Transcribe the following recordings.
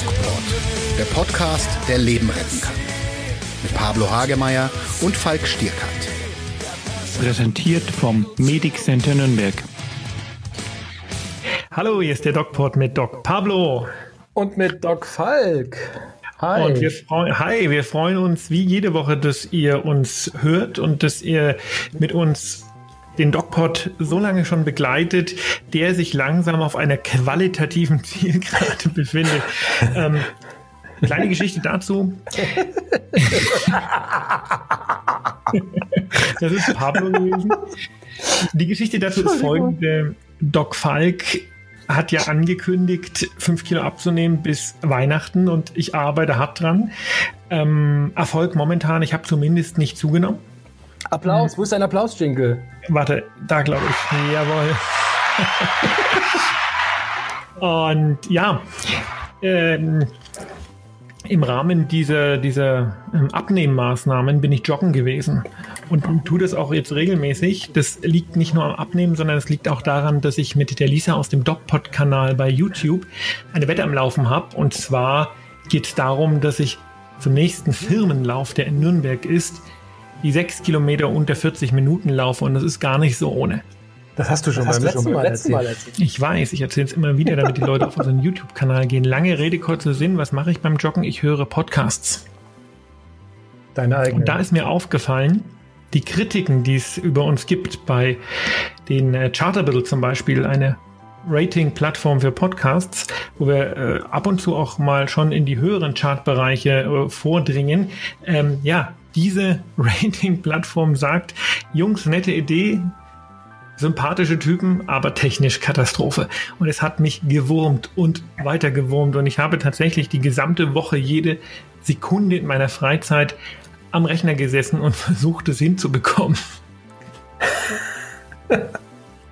DocPod, der Podcast, der Leben retten kann. Mit Pablo Hagemeier und Falk Stierkant. Präsentiert vom Medik-Center Nürnberg. Hallo, hier ist der DocPod mit Doc Pablo. Und mit Doc Falk. Hi. Und wir freuen uns wie jede Woche, dass ihr uns hört und dass ihr mit uns den DocPod so lange schon begleitet, der sich langsam auf einer qualitativen Zielgerade befindet. Kleine Geschichte dazu. Das ist Pablo gewesen. Die Geschichte dazu ist folgende. Doc Falk hat ja angekündigt, 5 Kilo abzunehmen bis Weihnachten, und ich arbeite hart dran. Erfolg momentan, ich habe zumindest nicht zugenommen. Applaus, wo ist dein Applaus-Jingle? Warte, da glaube ich. Jawohl. Und ja, im Rahmen dieser Abnehmmaßnahmen bin ich joggen gewesen und tue das auch jetzt regelmäßig. Das liegt nicht nur am Abnehmen, sondern es liegt auch daran, dass ich mit der Lisa aus dem DocPod-Kanal bei YouTube eine Wette am Laufen habe. Und zwar geht es darum, dass ich zum nächsten Firmenlauf, der in Nürnberg ist, die 6 Kilometer unter 40 Minuten laufen, und das ist gar nicht so ohne. Das hast du schon beim letzten Mal erzählt. Ich weiß, ich erzähle es immer wieder, damit die Leute auf unseren YouTube-Kanal gehen. Lange Rede, kurzer Sinn, was mache ich beim Joggen? Ich höre Podcasts. Deine eigenen. Und da ist mir aufgefallen, die Kritiken, die es über uns gibt, bei den Chartable zum Beispiel, eine Rating-Plattform für Podcasts, wo wir ab und zu auch mal schon in die höheren Chartbereiche vordringen. Diese Rating-Plattform sagt, Jungs, nette Idee, sympathische Typen, aber technisch Katastrophe. Und es hat mich gewurmt und weiter gewurmt. Und ich habe tatsächlich die gesamte Woche, jede Sekunde in meiner Freizeit am Rechner gesessen und versucht, es hinzubekommen.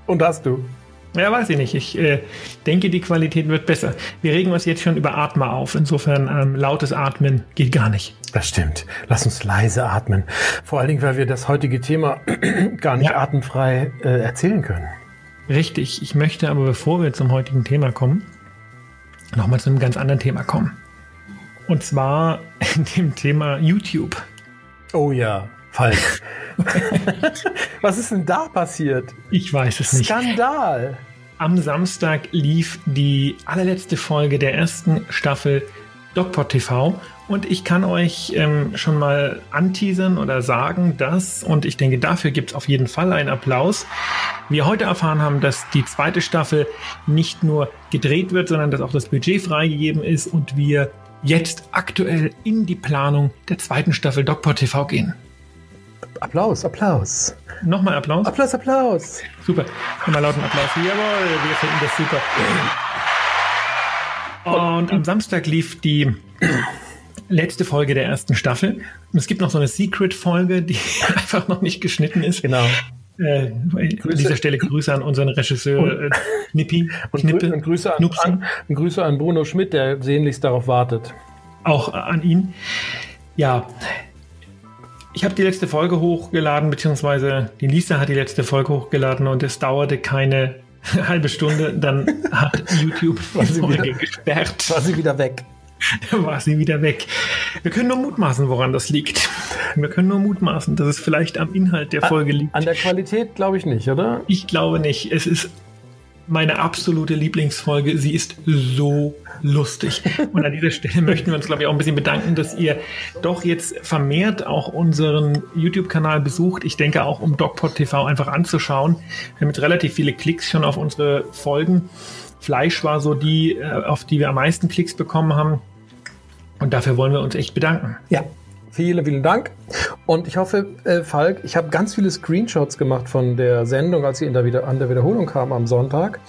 Und hast du? Ja, weiß ich nicht. Ich denke, die Qualität wird besser. Wir regen uns jetzt schon über Atmer auf. Insofern lautes Atmen geht gar nicht. Das stimmt. Lass uns leise atmen. Vor allen Dingen, weil wir das heutige Thema gar nicht atemfrei erzählen können. Richtig. Ich möchte aber, bevor wir zum heutigen Thema kommen, nochmal zu einem ganz anderen Thema kommen. Und zwar dem Thema YouTube. Oh ja. Falsch. Was ist denn da passiert? Ich weiß es nicht. Skandal! Am Samstag lief die allerletzte Folge der ersten Staffel DocPod TV, und ich kann euch schon mal anteasern oder sagen, dass, und ich denke, dafür gibt es auf jeden Fall einen Applaus, wir heute erfahren haben, dass die zweite Staffel nicht nur gedreht wird, sondern dass auch das Budget freigegeben ist und wir jetzt aktuell in die Planung der zweiten Staffel DocPod TV gehen. Applaus, Applaus. Nochmal Applaus. Applaus, Applaus. Super. Nochmal lauten Applaus. Jawohl, wir finden das super. Und am Samstag lief die letzte Folge der ersten Staffel. Und es gibt noch so eine Secret-Folge, die einfach noch nicht geschnitten ist. Genau. An dieser Stelle Grüße an unseren Regisseur Nippi. Und Grüße an Bruno Schmidt, der sehnlichst darauf wartet. Auch an ihn. Ja. Ich habe die letzte Folge hochgeladen, beziehungsweise die Lisa hat die letzte Folge hochgeladen, und es dauerte keine halbe Stunde. Dann hat YouTube die Folge gesperrt. War sie wieder weg. Wir können nur mutmaßen, woran das liegt. Wir können nur mutmaßen, dass es vielleicht am Inhalt der Folge liegt. An der Qualität glaube ich nicht, oder? Ich glaube nicht. Es ist meine absolute Lieblingsfolge. Sie ist so lustig. Und an dieser Stelle möchten wir uns, glaube ich, auch ein bisschen bedanken, dass ihr doch jetzt vermehrt auch unseren YouTube-Kanal besucht. Ich denke auch, um DocPod TV einfach anzuschauen. Wir haben jetzt relativ viele Klicks schon auf unsere Folgen. Fleisch war so die, auf die wir am meisten Klicks bekommen haben. Und dafür wollen wir uns echt bedanken. Ja. Vielen, vielen Dank. Und ich hoffe, Falk, ich habe ganz viele Screenshots gemacht von der Sendung, als sie an der Wiederholung kam am Sonntag.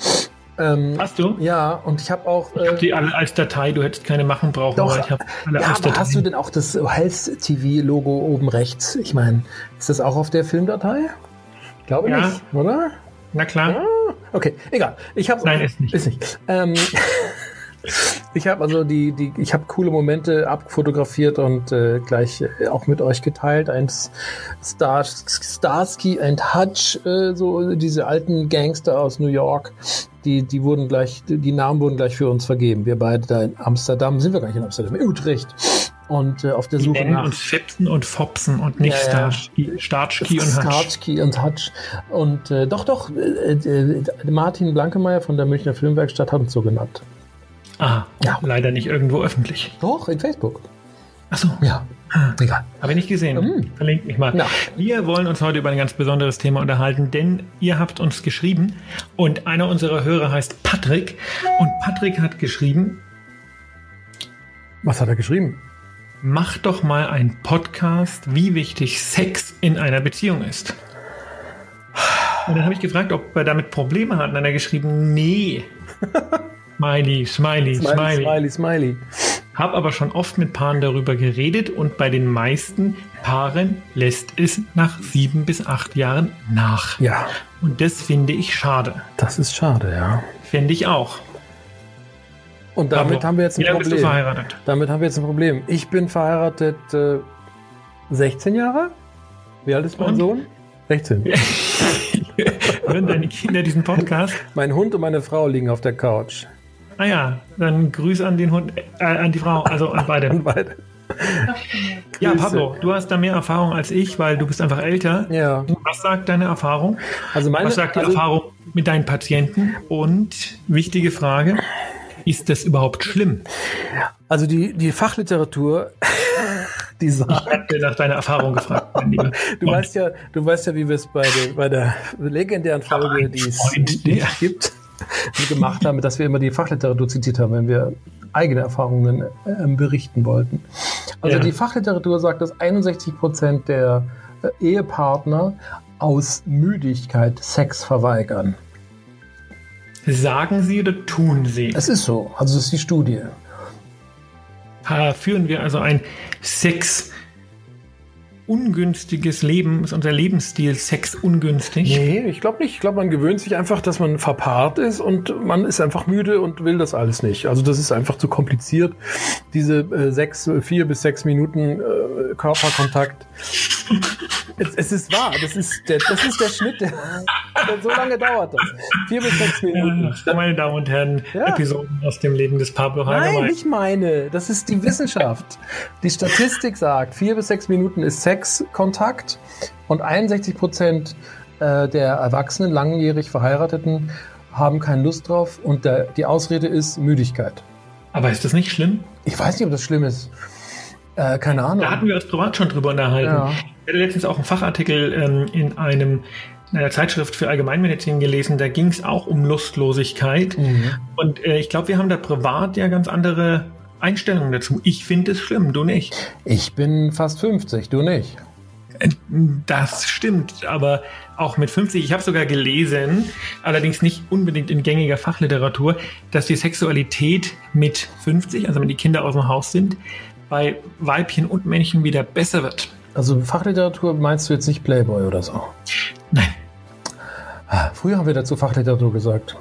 Hast du? Ja, und ich habe auch... ich habe die alle als Datei, du hättest keine machen brauchen. Doch, aber ich habe alle als Datei. Hast du denn auch das Health TV-Logo oben rechts? Ich meine, ist das auch auf der Filmdatei? Ich glaube nicht, oder? Na klar. Ja? Okay, egal. Nein, ist nicht. Ist nicht. Ich habe also ich habe coole Momente abfotografiert und gleich auch mit euch geteilt. Ein Starsky and Hutch, so diese alten Gangster aus New York, die wurden gleich, die Namen wurden gleich für uns vergeben. Wir beide da in Amsterdam, sind wir gar nicht in Amsterdam, in Utrecht. Und auf der Suche nach und Fipsen und Fopsen und nicht Starsky und Hutch. Und Martin Blankemeier von der Münchner Filmwerkstatt hat uns so genannt. Ah, ja. Leider nicht irgendwo öffentlich. Doch, in Facebook. Ach so. Ja, egal. Habe ich nicht gesehen. Verlinkt mich mal. Ja. Wir wollen uns heute über ein ganz besonderes Thema unterhalten, denn ihr habt uns geschrieben und einer unserer Hörer heißt Patrick und Patrick hat geschrieben. Was hat er geschrieben? Mach doch mal einen Podcast, wie wichtig Sex in einer Beziehung ist. Und dann habe ich gefragt, ob wir damit Probleme hatten. Dann hat er geschrieben, nee. Smiley. Hab aber schon oft mit Paaren darüber geredet und bei den meisten Paaren lässt es nach 7 bis 8 Jahren nach. Ja. Und das finde ich schade. Das ist schade, ja. Finde ich auch. Und damit haben wir jetzt ein Problem. Wie lange bist du verheiratet? Damit haben wir jetzt ein Problem. Ich bin verheiratet 16 Jahre. Wie alt ist mein Sohn? 16. Hören deine Kinder diesen Podcast? Mein Hund und meine Frau liegen auf der Couch. Ah ja, dann Grüß an den Hund, an die Frau, also an beide. An beide. Ja, Pablo, du hast da mehr Erfahrung als ich, weil du bist einfach älter. Ja. Was sagt deine Erfahrung? Also Was sagt die Erfahrung mit deinen Patienten? Und wichtige Frage, ist das überhaupt schlimm? Also die Fachliteratur, die sagt... Ich habe nach deiner Erfahrung gefragt, mein Lieber. Du weißt ja, wie wir es bei der legendären Folge, die es nicht gibt, gemacht haben, dass wir immer die Fachliteratur zitiert haben, wenn wir eigene Erfahrungen berichten wollten. Also die Fachliteratur sagt, dass 61% der Ehepartner aus Müdigkeit Sex verweigern. Sagen sie oder tun sie? Es ist so. Also es ist die Studie. Führen wir also ein ungünstiges Leben? Ist unser Lebensstil Sex ungünstig? Nee, ich glaube nicht. Ich glaube, man gewöhnt sich einfach, dass man verpaart ist und man ist einfach müde und will das alles nicht. Also das ist einfach zu kompliziert. Diese 4 bis 6 Minuten Körperkontakt. Es ist wahr. Das ist der Schnitt. So lange dauert das. 4 bis 6 Minuten. Ja, meine Damen und Herren, Episoden aus dem Leben des Pablo Hagemeier. Nein, ich meine, das ist die Wissenschaft. Die Statistik sagt, 4 bis 6 Minuten ist Sexkontakt und 61% der Erwachsenen, langjährig Verheirateten, haben keine Lust drauf und die Ausrede ist Müdigkeit. Aber ist das nicht schlimm? Ich weiß nicht, ob das schlimm ist. Keine Ahnung. Da hatten wir uns privat schon drüber unterhalten. Ja. Ich hatte letztens auch einen Fachartikel in einer Zeitschrift für Allgemeinmedizin gelesen, da ging es auch um Lustlosigkeit. Mhm. Und ich glaube, wir haben da privat ja ganz andere Einstellungen dazu. Ich finde es schlimm, du nicht. Ich bin fast 50, du nicht. Das stimmt, aber auch mit 50, ich habe sogar gelesen, allerdings nicht unbedingt in gängiger Fachliteratur, dass die Sexualität mit 50, also wenn die Kinder aus dem Haus sind, bei Weibchen und Männchen wieder besser wird. Also Fachliteratur meinst du jetzt nicht Playboy oder so? Nein. Früher haben wir dazu Fachliteratur gesagt.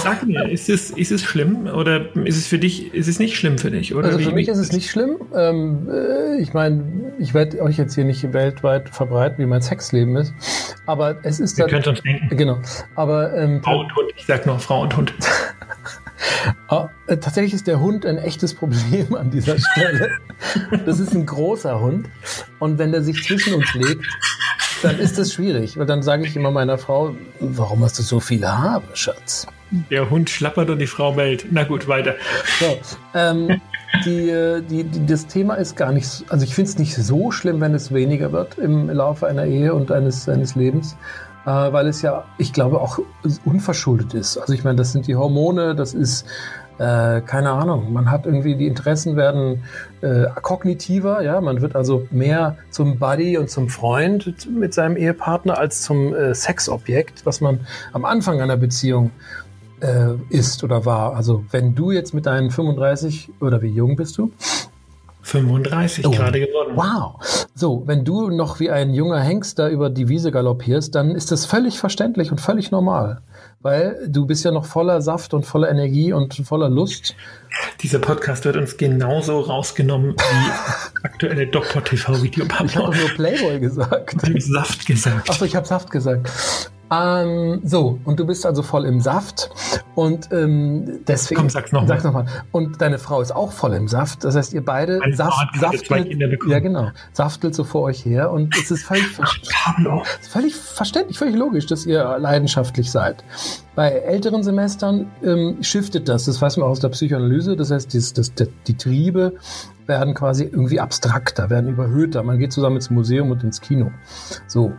Sag mir, ist es schlimm oder ist es nicht schlimm für dich? Oder also für mich ist es nicht schlimm. Ich meine, ich werde euch jetzt hier nicht weltweit verbreiten, wie mein Sexleben ist. Aber es ist dann... Ihr könnt uns denken. Genau. Aber, Frau und Hund. Ich sag nur Frau und Hund. Tatsächlich ist der Hund ein echtes Problem an dieser Stelle. Das ist ein großer Hund. Und wenn der sich zwischen uns legt, dann ist das schwierig. Weil dann sage ich immer meiner Frau, warum hast du so viele Haare, Schatz? Der Hund schlappert und die Frau bellt. Na gut, weiter. So, das Thema ist gar nicht... Also ich finde es nicht so schlimm, wenn es weniger wird im Laufe einer Ehe und eines Lebens. Weil es ja, ich glaube, auch unverschuldet ist. Also ich meine, das sind die Hormone, das ist, keine Ahnung, man hat irgendwie, die Interessen werden kognitiver, ja, man wird also mehr zum Buddy und zum Freund mit seinem Ehepartner als zum Sexobjekt, was man am Anfang einer Beziehung ist oder war. Also wenn du jetzt mit deinen 35, oder wie jung bist du? 35 gerade geworden. Wow. So, wenn du noch wie ein junger Hengst da über die Wiese galoppierst, dann ist das völlig verständlich und völlig normal. Weil du bist ja noch voller Saft und voller Energie und voller Lust. Dieser Podcast wird uns genauso rausgenommen wie aktuelle DocPod TV Video. Ich habe nur Playboy gesagt. Ich habe Saft gesagt. Achso, ich habe Saft gesagt. So, und du bist also voll im Saft und deswegen... Komm, sag's nochmal. Und deine Frau ist auch voll im Saft, das heißt, ihr beide saftelt so vor euch her und es ist völlig verständlich, völlig logisch, dass ihr leidenschaftlich seid. Bei älteren Semestern shiftet das, das weiß man auch aus der Psychoanalyse, das heißt, die Triebe werden quasi irgendwie abstrakter, werden überhöhter, man geht zusammen ins Museum und ins Kino, so.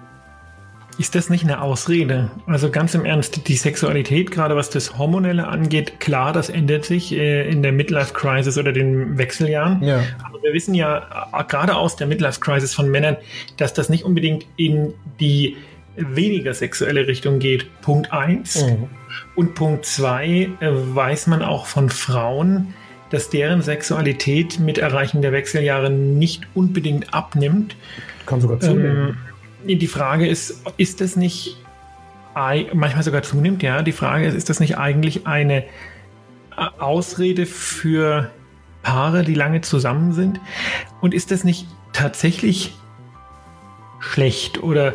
Ist das nicht eine Ausrede? Also ganz im Ernst, die Sexualität, gerade was das Hormonelle angeht, klar, das ändert sich in der Midlife-Crisis oder den Wechseljahren. Ja. Aber wir wissen ja, gerade aus der Midlife-Crisis von Männern, dass das nicht unbedingt in die weniger sexuelle Richtung geht. Punkt 1. Mhm. Und Punkt 2 weiß man auch von Frauen, dass deren Sexualität mit Erreichen der Wechseljahre nicht unbedingt abnimmt. Kann sogar zunehmen. Die Frage ist das nicht manchmal sogar zunimmt, ja, die Frage ist das nicht eigentlich eine Ausrede für Paare, die lange zusammen sind? Und ist das nicht tatsächlich schlecht? Oder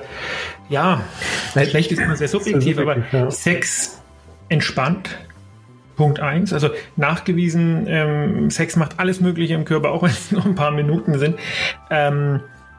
ja, schlecht ist immer sehr subjektiv, aber ja. Sex entspannt. Punkt 1, also nachgewiesen, Sex macht alles Mögliche im Körper, auch wenn es nur ein paar Minuten sind.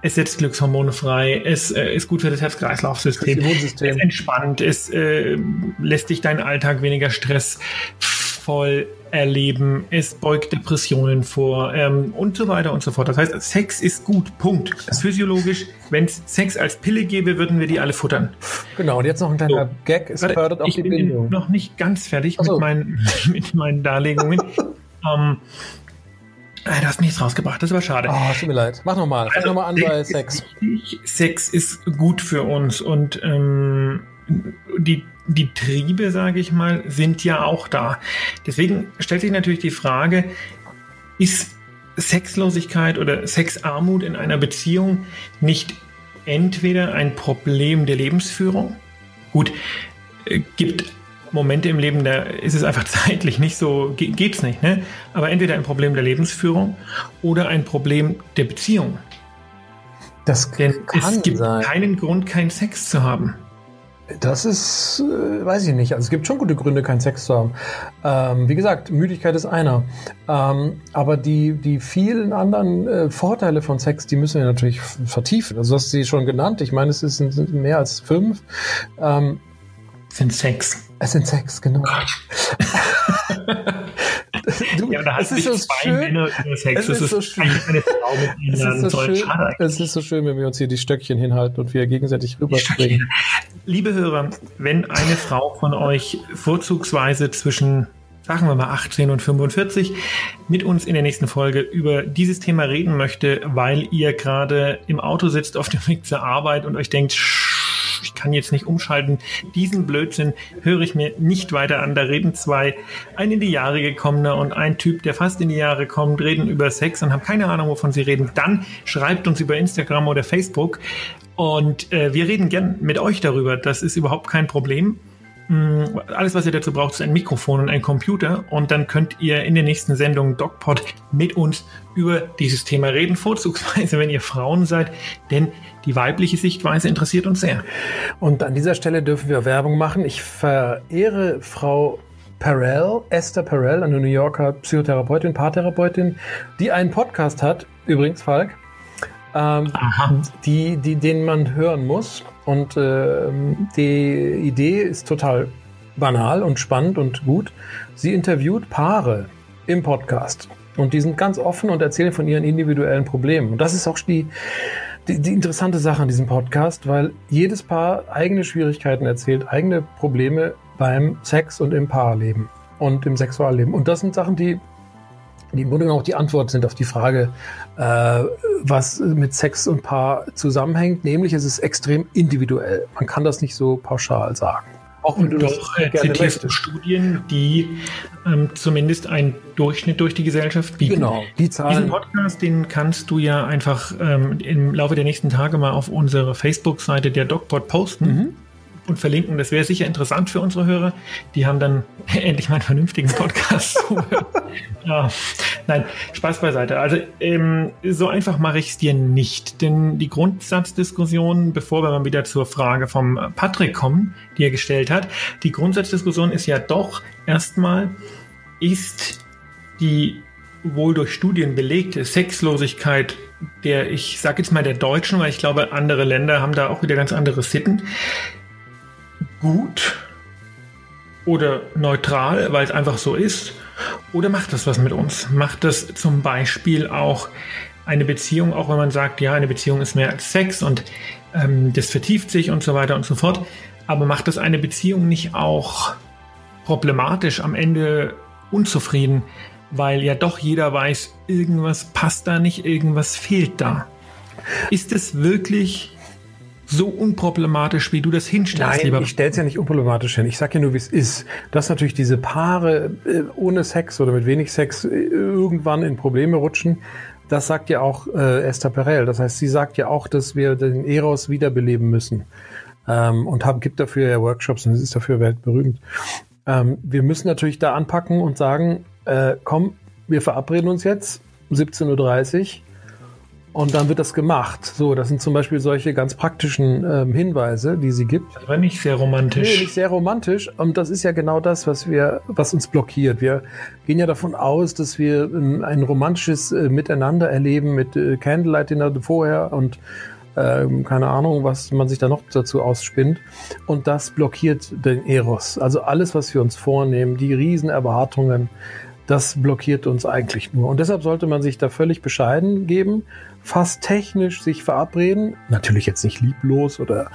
Es setzt Glückshormone frei, es ist gut für das Herz-Kreislauf-System, es entspannt, es lässt dich deinen Alltag weniger stressvoll erleben, es beugt Depressionen vor und so weiter und so fort. Das heißt, Sex ist gut, Punkt. Physiologisch, wenn es Sex als Pille gäbe, würden wir die alle futtern. Genau, und jetzt noch ein kleiner Gag, es fördert auch die Bindung. Ich bin noch nicht ganz fertig mit meinen Darlegungen. Du hast mich jetzt rausgebracht, das war schade. Oh, tut mir leid. Mach nochmal. Fang nochmal an bei Sex. Sex ist gut für uns und die Triebe, sage ich mal, sind ja auch da. Deswegen stellt sich natürlich die Frage, ist Sexlosigkeit oder Sexarmut in einer Beziehung nicht entweder ein Problem der Lebensführung? Gut, gibt Momente im Leben, da ist es einfach zeitlich nicht so, geht's nicht, ne? Aber entweder ein Problem der Lebensführung oder ein Problem der Beziehung. Das kann sein. Denn es gibt keinen Grund, keinen Sex zu haben. Das ist, weiß ich nicht. Also es gibt schon gute Gründe, keinen Sex zu haben. Wie gesagt, Müdigkeit ist einer. Aber die vielen anderen Vorteile von Sex, die müssen wir natürlich vertiefen. Also du hast sie schon genannt. Ich meine, es sind mehr als 5. Es sind sechs, genau. Ja, da hast du nicht zwei Männer über Sex. Es ist so schön, wenn wir uns hier die Stöckchen hinhalten und wir gegenseitig rüberspringen. Liebe Hörer, wenn eine Frau von euch vorzugsweise zwischen, sagen wir mal, 18 und 45 mit uns in der nächsten Folge über dieses Thema reden möchte, weil ihr gerade im Auto sitzt auf dem Weg zur Arbeit und euch denkt, ich kann jetzt nicht umschalten, diesen Blödsinn höre ich mir nicht weiter an. Da reden zwei, ein in die Jahre gekommener und ein Typ, der fast in die Jahre kommt, reden über Sex und haben keine Ahnung, wovon sie reden. Dann schreibt uns über Instagram oder Facebook und wir reden gern mit euch darüber. Das ist überhaupt kein Problem. Alles, was ihr dazu braucht, ist ein Mikrofon und ein Computer und dann könnt ihr in der nächsten Sendung DocPod mit uns über dieses Thema reden, vorzugsweise, wenn ihr Frauen seid, denn die weibliche Sichtweise interessiert uns sehr. Und an dieser Stelle dürfen wir Werbung machen. Ich verehre Frau Perel, Esther Perel, eine New Yorker Psychotherapeutin, Paartherapeutin, die einen Podcast hat, übrigens Falk, den man hören muss. Und die Idee ist total banal und spannend und gut. Sie interviewt Paare im Podcast. Und die sind ganz offen und erzählen von ihren individuellen Problemen. Und das ist auch die interessante Sache an diesem Podcast, weil jedes Paar eigene Schwierigkeiten erzählt, eigene Probleme beim Sex und im Paarleben und im Sexualleben. Und das sind Sachen, die im Grunde genommen auch die Antwort sind auf die Frage, was mit Sex und Paar zusammenhängt. Nämlich es ist extrem individuell. Man kann das nicht so pauschal sagen. Auch wenn und du doch zitierst Studien, die zumindest einen Durchschnitt durch die Gesellschaft bieten. Genau, die Zahlen. Diesen Podcast, den kannst du ja einfach im Laufe der nächsten Tage mal auf unsere Facebook-Seite der DocPod posten. Mhm. und verlinken. Das wäre sicher interessant für unsere Hörer. Die haben dann endlich mal einen vernünftigen Podcast zu hören. Ja. Nein, Spaß beiseite. Also so einfach mache ich es dir nicht. Denn die Grundsatzdiskussion, bevor wir mal wieder zur Frage vom Patrick kommen, die er gestellt hat, die Grundsatzdiskussion ist ja doch erstmal, ist die wohl durch Studien belegte Sexlosigkeit der, ich sage jetzt mal der Deutschen, weil ich glaube, andere Länder haben da auch wieder ganz andere Sitten, gut oder neutral, weil es einfach so ist, oder macht das was mit uns? Macht das zum Beispiel auch eine Beziehung, auch wenn man sagt, ja, eine Beziehung ist mehr als Sex und das vertieft sich und so weiter und so fort, aber macht das eine Beziehung nicht auch problematisch, am Ende unzufrieden, weil ja doch jeder weiß, irgendwas passt da nicht, irgendwas fehlt da. Ist es wirklich so unproblematisch, wie du das hinstellst? Nein, ich stelle es ja nicht unproblematisch hin. Ich sage ja nur, wie es ist. Dass natürlich diese Paare ohne Sex oder mit wenig Sex irgendwann in Probleme rutschen, das sagt ja auch Esther Perel. Das heißt, sie sagt ja auch, dass wir den Eros wiederbeleben müssen. Gibt dafür ja Workshops und es ist dafür weltberühmt. Wir müssen natürlich da anpacken und sagen, komm, wir verabreden uns jetzt um 17.30 Uhr und dann wird das gemacht. So, das sind zum Beispiel solche ganz praktischen Hinweise, die sie gibt. Aber nicht sehr romantisch. Nee, nicht sehr romantisch. Und das ist ja genau das, was uns blockiert. Wir gehen ja davon aus, dass wir ein romantisches Miteinander erleben mit Candlelight Dinner vorher und keine Ahnung, was man sich da noch dazu ausspinnt. Und das blockiert den Eros. Also alles, was wir uns vornehmen, die Riesenerwartungen, das blockiert uns eigentlich nur. Und deshalb sollte man sich da völlig bescheiden geben, fast technisch sich verabreden, natürlich jetzt nicht lieblos oder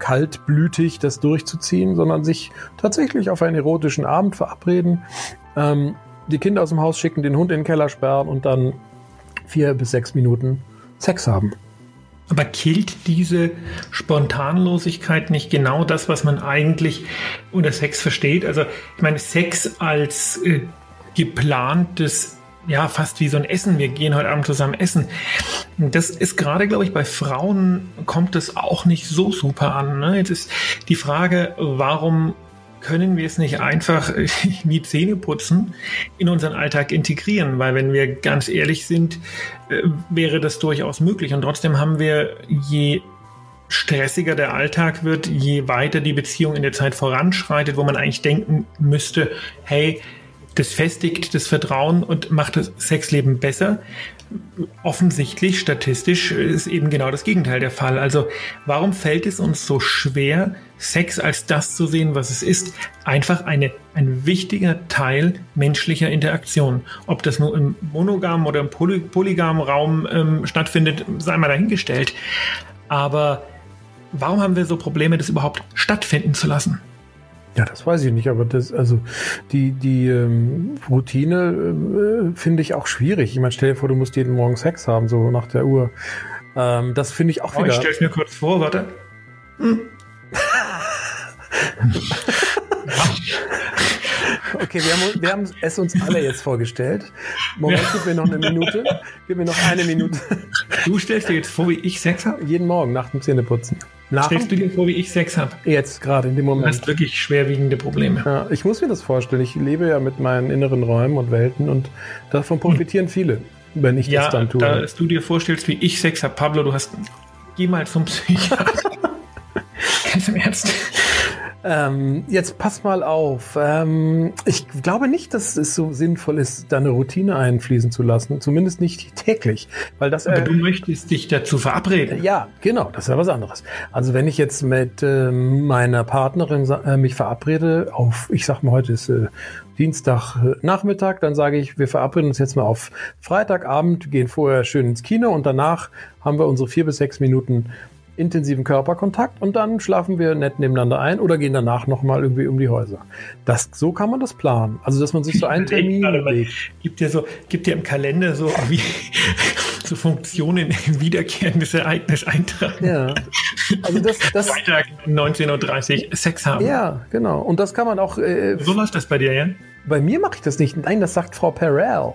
kaltblütig das durchzuziehen, sondern sich tatsächlich auf einen erotischen Abend verabreden, die Kinder aus dem Haus schicken, den Hund in den Keller sperren und dann 4 bis 6 Minuten Sex haben. Aber killt diese Spontanlosigkeit nicht genau das, was man eigentlich unter Sex versteht? Also ich meine, Sex als geplantes, ja fast wie so ein Essen, wir gehen heute Abend zusammen essen. Das ist gerade, glaube ich, bei Frauen kommt das auch nicht so super an. Ne? Jetzt ist die Frage, warum können wir es nicht einfach wie Zähne putzen in unseren Alltag integrieren? Weil wenn wir ganz ehrlich sind, wäre das durchaus möglich. Und trotzdem haben wir, je stressiger der Alltag wird, je weiter die Beziehung in der Zeit voranschreitet, wo man eigentlich denken müsste, hey, das festigt das Vertrauen und macht das Sexleben besser. Offensichtlich, statistisch, ist eben genau das Gegenteil der Fall. Also warum fällt es uns so schwer, Sex als das zu sehen, was es ist? Einfach ein wichtiger Teil menschlicher Interaktion. Ob das nur im monogamen oder im polygamen Raum stattfindet, sei mal dahingestellt. Aber warum haben wir so Probleme, das überhaupt stattfinden zu lassen? Ja, das weiß ich nicht, aber die Routine finde ich auch schwierig. Ich meine, stell dir vor, du musst jeden Morgen Sex haben, so nach der Uhr. Das finde ich auch wieder... Ich stell's mir kurz vor, warte. Okay, wir haben es uns alle jetzt vorgestellt. Moment, ja. Gib mir noch eine Minute. Gib mir noch eine Minute. Du stellst dir jetzt vor, wie ich Sex habe? Jeden Morgen nach dem Zähneputzen. Stellst du dir vor, wie ich Sex habe? Jetzt, gerade in dem Moment. Du hast wirklich schwerwiegende Probleme. Ja, ich muss mir das vorstellen. Ich lebe ja mit meinen inneren Räumen und Welten und davon profitieren viele, wenn ich das dann tue. Ja, dass du dir vorstellst, wie ich Sex habe. Pablo, geh mal zum Psychiater. Ganz im Ernst. Jetzt pass mal auf. Ich glaube nicht, dass es so sinnvoll ist, da eine Routine einfließen zu lassen. Zumindest nicht täglich. Weil das, aber du möchtest dich dazu verabreden. Ja, genau. Das ist ja was anderes. Also wenn ich jetzt mit meiner Partnerin mich verabrede auf, ich sag mal, heute ist Dienstagnachmittag, dann sage ich, wir verabreden uns jetzt mal auf Freitagabend, gehen vorher schön ins Kino und danach haben wir unsere 4 bis 6 Minuten intensiven Körperkontakt und dann schlafen wir nett nebeneinander ein oder gehen danach nochmal irgendwie um die Häuser. So kann man das planen. Also, dass man sich so einen Termin legt. Gibt ja im Kalender so wie so Funktionen im wiederkehrendes Ereignis eintragen. Ja. Also das Freitag 19.30 Uhr Sex haben. Ja, genau. Und das kann man auch. So läuft das bei dir, ja? Bei mir mache ich das nicht. Nein, das sagt Frau Perel.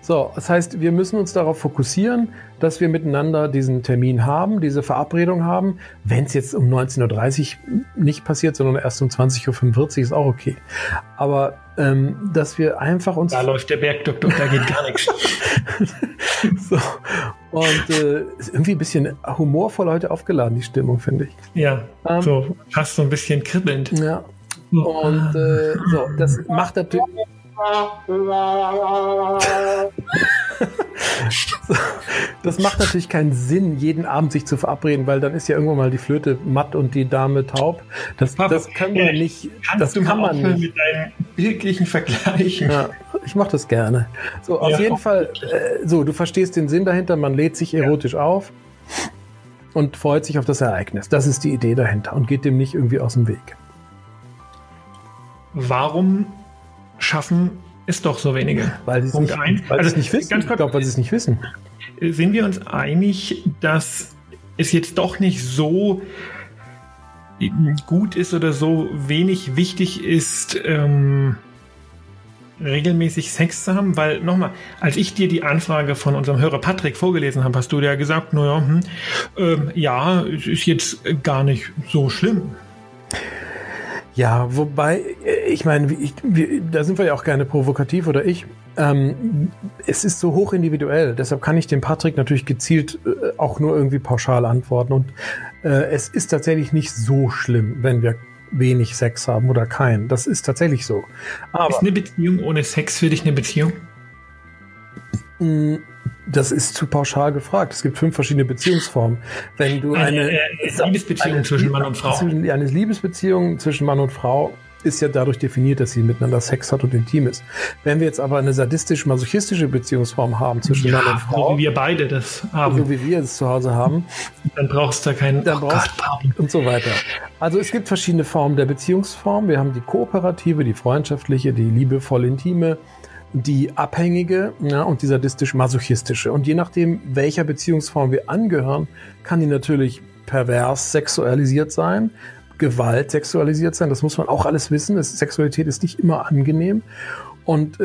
So, das heißt, wir müssen uns darauf fokussieren, dass wir miteinander diesen Termin haben, diese Verabredung haben. Wenn es jetzt um 19.30 Uhr nicht passiert, sondern erst um 20.45 Uhr, ist auch okay. Aber dass wir einfach uns... Da läuft der Bergdoktor, da geht gar nichts. So. Und ist irgendwie ein bisschen humorvoll heute aufgeladen, die Stimmung, finde ich. Ja, so fast so ein bisschen kribbelnd. Ja. Und so, das macht natürlich... Das macht natürlich keinen Sinn, jeden Abend sich zu verabreden, weil dann ist ja irgendwann mal die Flöte matt und die Dame taub. Das kann man nicht. Das kann man nicht. Mit deinen wirklichen Vergleichen. Ja, ich mache das gerne. So, auf jeden Fall, so, du verstehst den Sinn dahinter, man lädt sich erotisch auf und freut sich auf das Ereignis. Das ist die Idee dahinter und geht dem nicht irgendwie aus dem Weg. Warum schaffen es doch so wenige? Weil sie es nicht wissen. Ich glaube, weil sie es nicht wissen. Sind wir uns einig, dass es jetzt doch nicht so gut ist oder so wenig wichtig ist, regelmäßig Sex zu haben? Weil, nochmal, als ich dir die Anfrage von unserem Hörer Patrick vorgelesen habe, hast du ja gesagt, naja, ja, es ist jetzt gar nicht so schlimm. Ja, wobei, ich meine, da sind wir ja auch gerne provokativ, oder ich. Es ist so hoch individuell, deshalb kann ich dem Patrick natürlich gezielt auch nur irgendwie pauschal antworten. Und es ist tatsächlich nicht so schlimm, wenn wir wenig Sex haben oder keinen. Das ist tatsächlich so. Aber ist eine Beziehung ohne Sex für dich eine Beziehung? Das ist zu pauschal gefragt. Es gibt 5 verschiedene Beziehungsformen. Wenn du eine Liebesbeziehung zwischen Mann und Frau. Eine Liebesbeziehung zwischen Mann und Frau ist ja dadurch definiert, dass sie miteinander Sex hat und intim ist. Wenn wir jetzt aber eine sadistisch-masochistische Beziehungsform haben zwischen Mann und Frau, so wie wir beide das haben, so wie wir es zu Hause haben, dann brauchst du da keinen und so weiter. Also es gibt verschiedene Formen der Beziehungsform. Wir haben die kooperative, die freundschaftliche, die liebevoll intime, die abhängige, ja, und die sadistisch-masochistische. Und je nachdem, welcher Beziehungsform wir angehören, kann die natürlich pervers sexualisiert sein, Gewalt sexualisiert sein. Das muss man auch alles wissen. Sexualität ist nicht immer angenehm. Und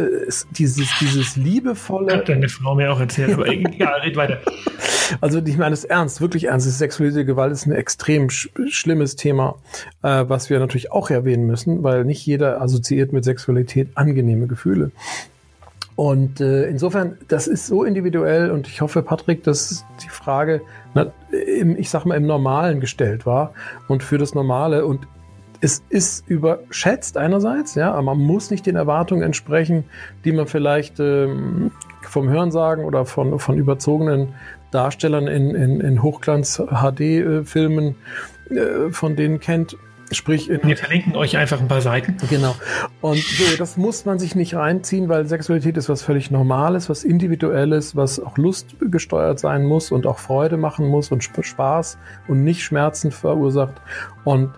dieses liebevolle... Hat deine Frau mir auch erzählt, aber egal, red weiter. Also ich meine es ernst, wirklich ernst. Sexuelle Gewalt ist ein extrem schlimmes Thema, was wir natürlich auch erwähnen müssen, weil nicht jeder assoziiert mit Sexualität angenehme Gefühle. Und insofern, das ist so individuell und ich hoffe, Patrick, dass die Frage, ich sag mal, im Normalen gestellt war und für das Normale, und es ist überschätzt einerseits, ja, aber man muss nicht den Erwartungen entsprechen, die man vielleicht vom Hörensagen oder von überzogenen Darstellern in Hochglanz-HD-Filmen von denen kennt. Sprich, wir verlinken euch einfach ein paar Seiten. Genau. Und so, das muss man sich nicht reinziehen, weil Sexualität ist was völlig Normales, was Individuelles, was auch lustgesteuert sein muss und auch Freude machen muss und Spaß und nicht Schmerzen verursacht. Und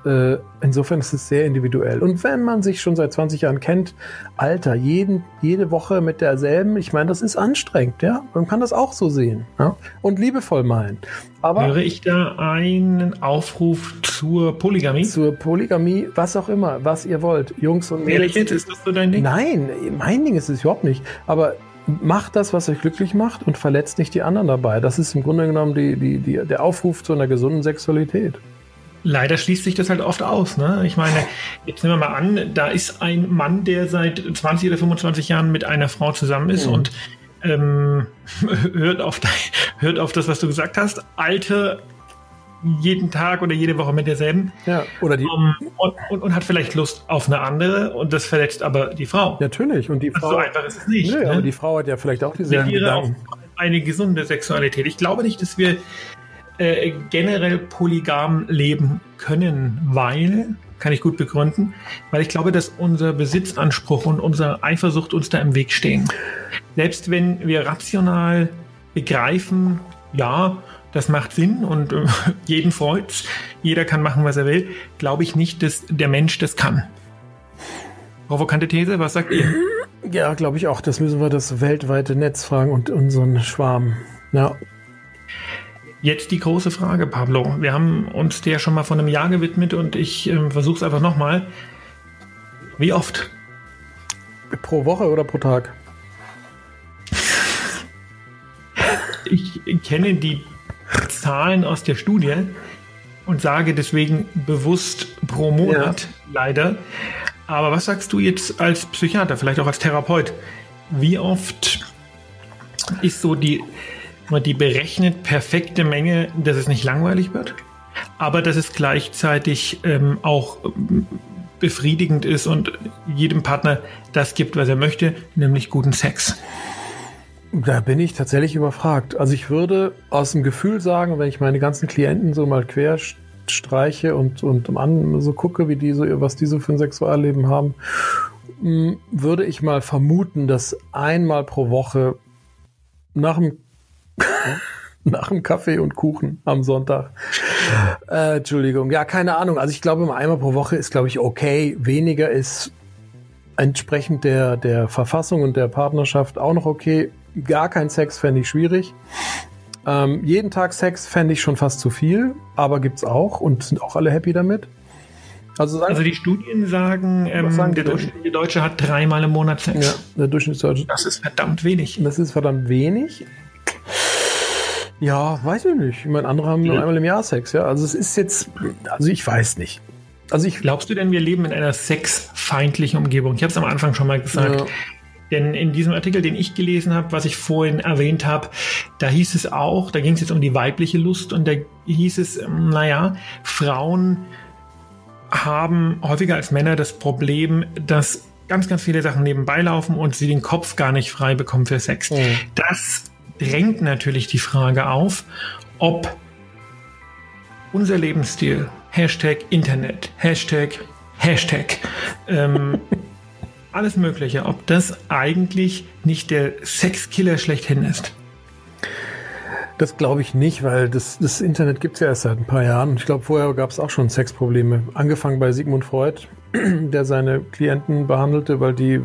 insofern ist es sehr individuell. Und wenn man sich schon seit 20 Jahren kennt, Alter, jede Woche mit derselben, ich meine, das ist anstrengend, ja. Man kann das auch so sehen, ja? Und liebevoll meinen. Aber höre ich da einen Aufruf zur Polygamie? Zur Polygamie, was auch immer, was ihr wollt, Jungs und Mädels. Ehrlich jetzt, ist das so dein Ding? Nein, mein Ding ist es überhaupt nicht. Aber macht das, was euch glücklich macht und verletzt nicht die anderen dabei. Das ist im Grunde genommen der Aufruf zu einer gesunden Sexualität. Leider schließt sich das halt oft aus, ne? Ich meine, jetzt nehmen wir mal an, da ist ein Mann, der seit 20 oder 25 Jahren mit einer Frau zusammen ist und hört auf das, was du gesagt hast. Alte, jeden Tag oder jede Woche mit derselben. Ja, oder die. Und hat vielleicht Lust auf eine andere und das verletzt aber die Frau. Natürlich. Und die Frau, so einfach ist es nicht. Nö, ne? Aber die Frau hat ja vielleicht auch dieselben Gedanken. Eine gesunde Sexualität. Ich glaube nicht, dass wir generell polygam leben können, weil, kann ich gut begründen, weil ich glaube, dass unser Besitzanspruch und unsere Eifersucht uns da im Weg stehen. Selbst wenn wir rational begreifen, ja, das macht Sinn und jeden freut's, jeder kann machen, was er will, glaube ich nicht, dass der Mensch das kann. Provokante These, was sagt ihr? Ja, glaube ich auch. Das müssen wir das weltweite Netz fragen und unseren Schwarm. Ja. Jetzt die große Frage, Pablo. Wir haben uns der schon mal vor einem Jahr gewidmet und ich versuche es einfach nochmal. Wie oft? Pro Woche oder pro Tag? Ich kenne die Zahlen aus der Studie und sage deswegen bewusst pro Monat, leider. Aber was sagst du jetzt als Psychiater, vielleicht auch als Therapeut? Wie oft ist so die berechnet perfekte Menge, dass es nicht langweilig wird, aber dass es gleichzeitig auch befriedigend ist und jedem Partner das gibt, was er möchte, nämlich guten Sex? Da bin ich tatsächlich überfragt. Also ich würde aus dem Gefühl sagen, wenn ich meine ganzen Klienten so mal quer streiche und so gucke, was die so für ein Sexualleben haben, würde ich mal vermuten, dass einmal pro Woche nach dem Kaffee und Kuchen am Sonntag. Entschuldigung, ja, keine Ahnung. Also ich glaube, einmal pro Woche ist, glaube ich, okay. Weniger ist entsprechend der Verfassung und der Partnerschaft auch noch okay. Gar kein Sex fände ich schwierig. Jeden Tag Sex fände ich schon fast zu viel, aber gibt's auch und sind auch alle happy damit. Also die Studien sagen, der durchschnittliche Deutsche hat 3-mal im Monat Sex. Ja, der durchschnittliche Deutsche. Das ist verdammt wenig. Ja, weiß ich nicht. Ich meine, andere haben nur einmal im Jahr Sex, ja. Also es ist jetzt, ich weiß nicht. Glaubst du denn, wir leben in einer sexfeindlichen Umgebung? Ich habe es am Anfang schon mal gesagt. Ja. Denn in diesem Artikel, den ich gelesen habe, was ich vorhin erwähnt habe, da hieß es auch, da ging es jetzt um die weibliche Lust und da hieß es, Frauen haben häufiger als Männer das Problem, dass ganz, ganz viele Sachen nebenbei laufen und sie den Kopf gar nicht frei bekommen für Sex. Oh. Das drängt natürlich die Frage auf, ob unser Lebensstil, Hashtag Internet, Hashtag, alles Mögliche, ob das eigentlich nicht der Sexkiller schlechthin ist. Das glaube ich nicht, weil das Internet gibt es ja erst seit ein paar Jahren. Ich glaube, vorher gab es auch schon Sexprobleme. Angefangen bei Sigmund Freud, der seine Klienten behandelte, weil die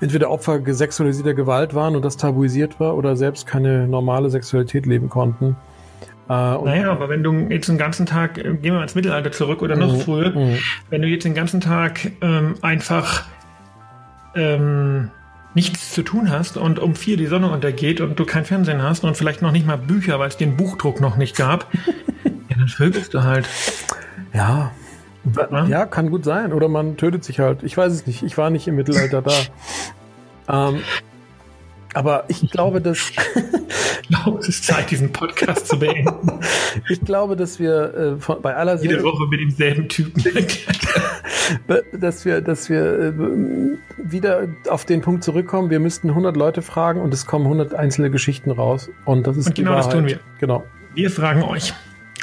entweder Opfer sexualisierter Gewalt waren und das tabuisiert war oder selbst keine normale Sexualität leben konnten. Aber wenn du jetzt den ganzen Tag, gehen wir mal ins Mittelalter zurück oder noch früher, wenn du jetzt den ganzen Tag nichts zu tun hast und um 4 die Sonne untergeht und du kein Fernsehen hast und vielleicht noch nicht mal Bücher, weil es den Buchdruck noch nicht gab, ja, dann vögelst du halt. Ja. Ja, kann gut sein. Oder man tötet sich halt. Ich weiß es nicht. Ich war nicht im Mittelalter da. Aber ich glaube, es ist Zeit, diesen Podcast zu beenden. Ich glaube, dass wir bei aller Seele... Jede Woche mit demselben Typen. dass wir wieder auf den Punkt zurückkommen, wir müssten 100 Leute fragen und es kommen 100 einzelne Geschichten raus. Und das ist genau das tun wir. Genau. Wir fragen euch.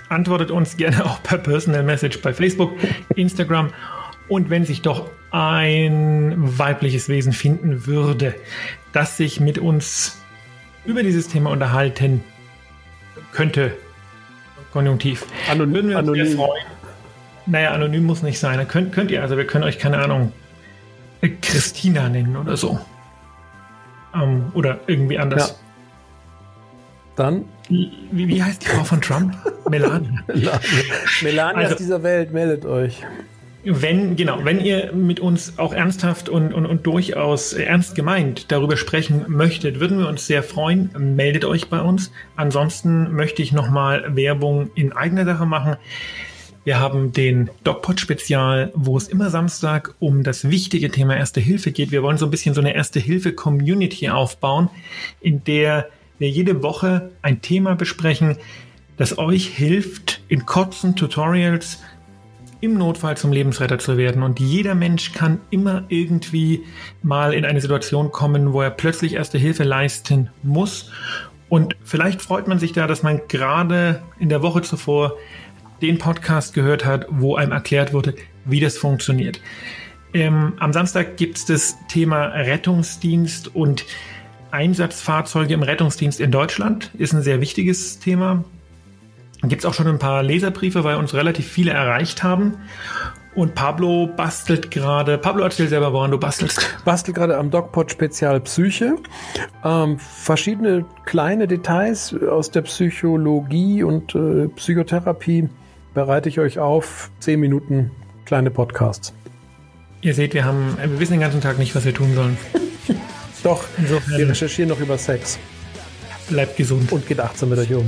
Antwortet uns gerne auch per Personal Message bei Facebook, Instagram. Und wenn sich doch ein weibliches Wesen finden würde, das sich mit uns über dieses Thema unterhalten könnte, Konjunktiv, würden wir uns sehr freuen. Naja, anonym muss nicht sein. Könnt ihr, also wir können euch, keine Ahnung, Christina nennen oder so. Oder irgendwie anders. Ja. Dann? Wie heißt die Frau von Trump? Melania. Melania aus dieser Welt, meldet euch. Wenn ihr mit uns auch ernsthaft und durchaus ernst gemeint darüber sprechen möchtet, würden wir uns sehr freuen. Meldet euch bei uns. Ansonsten möchte ich nochmal Werbung in eigener Sache machen. Wir haben den DocPod-Spezial, wo es immer Samstag um das wichtige Thema Erste Hilfe geht. Wir wollen so ein bisschen so eine Erste-Hilfe-Community aufbauen, in der wir jede Woche ein Thema besprechen, das euch hilft, in kurzen Tutorials im Notfall zum Lebensretter zu werden. Und jeder Mensch kann immer irgendwie mal in eine Situation kommen, wo er plötzlich Erste Hilfe leisten muss. Und vielleicht freut man sich da, dass man gerade in der Woche zuvor den Podcast gehört hat, wo einem erklärt wurde, wie das funktioniert. Am Samstag gibt es das Thema Rettungsdienst und Einsatzfahrzeuge im Rettungsdienst in Deutschland. Ist ein sehr wichtiges Thema. Gibt es auch schon ein paar Leserbriefe, weil uns relativ viele erreicht haben. Und Pablo bastelt gerade. Pablo, erzähl selber, woran du bastelst. Bastel gerade am DocPod-Spezial Psyche. Verschiedene kleine Details aus der Psychologie und Psychotherapie bereite ich euch auf. 10 Minuten kleine Podcasts. Ihr seht, wir wissen den ganzen Tag nicht, was wir tun sollen. Doch, insofern, wir recherchieren noch über Sex. Bleibt gesund. Und geht achtsam mit euch um.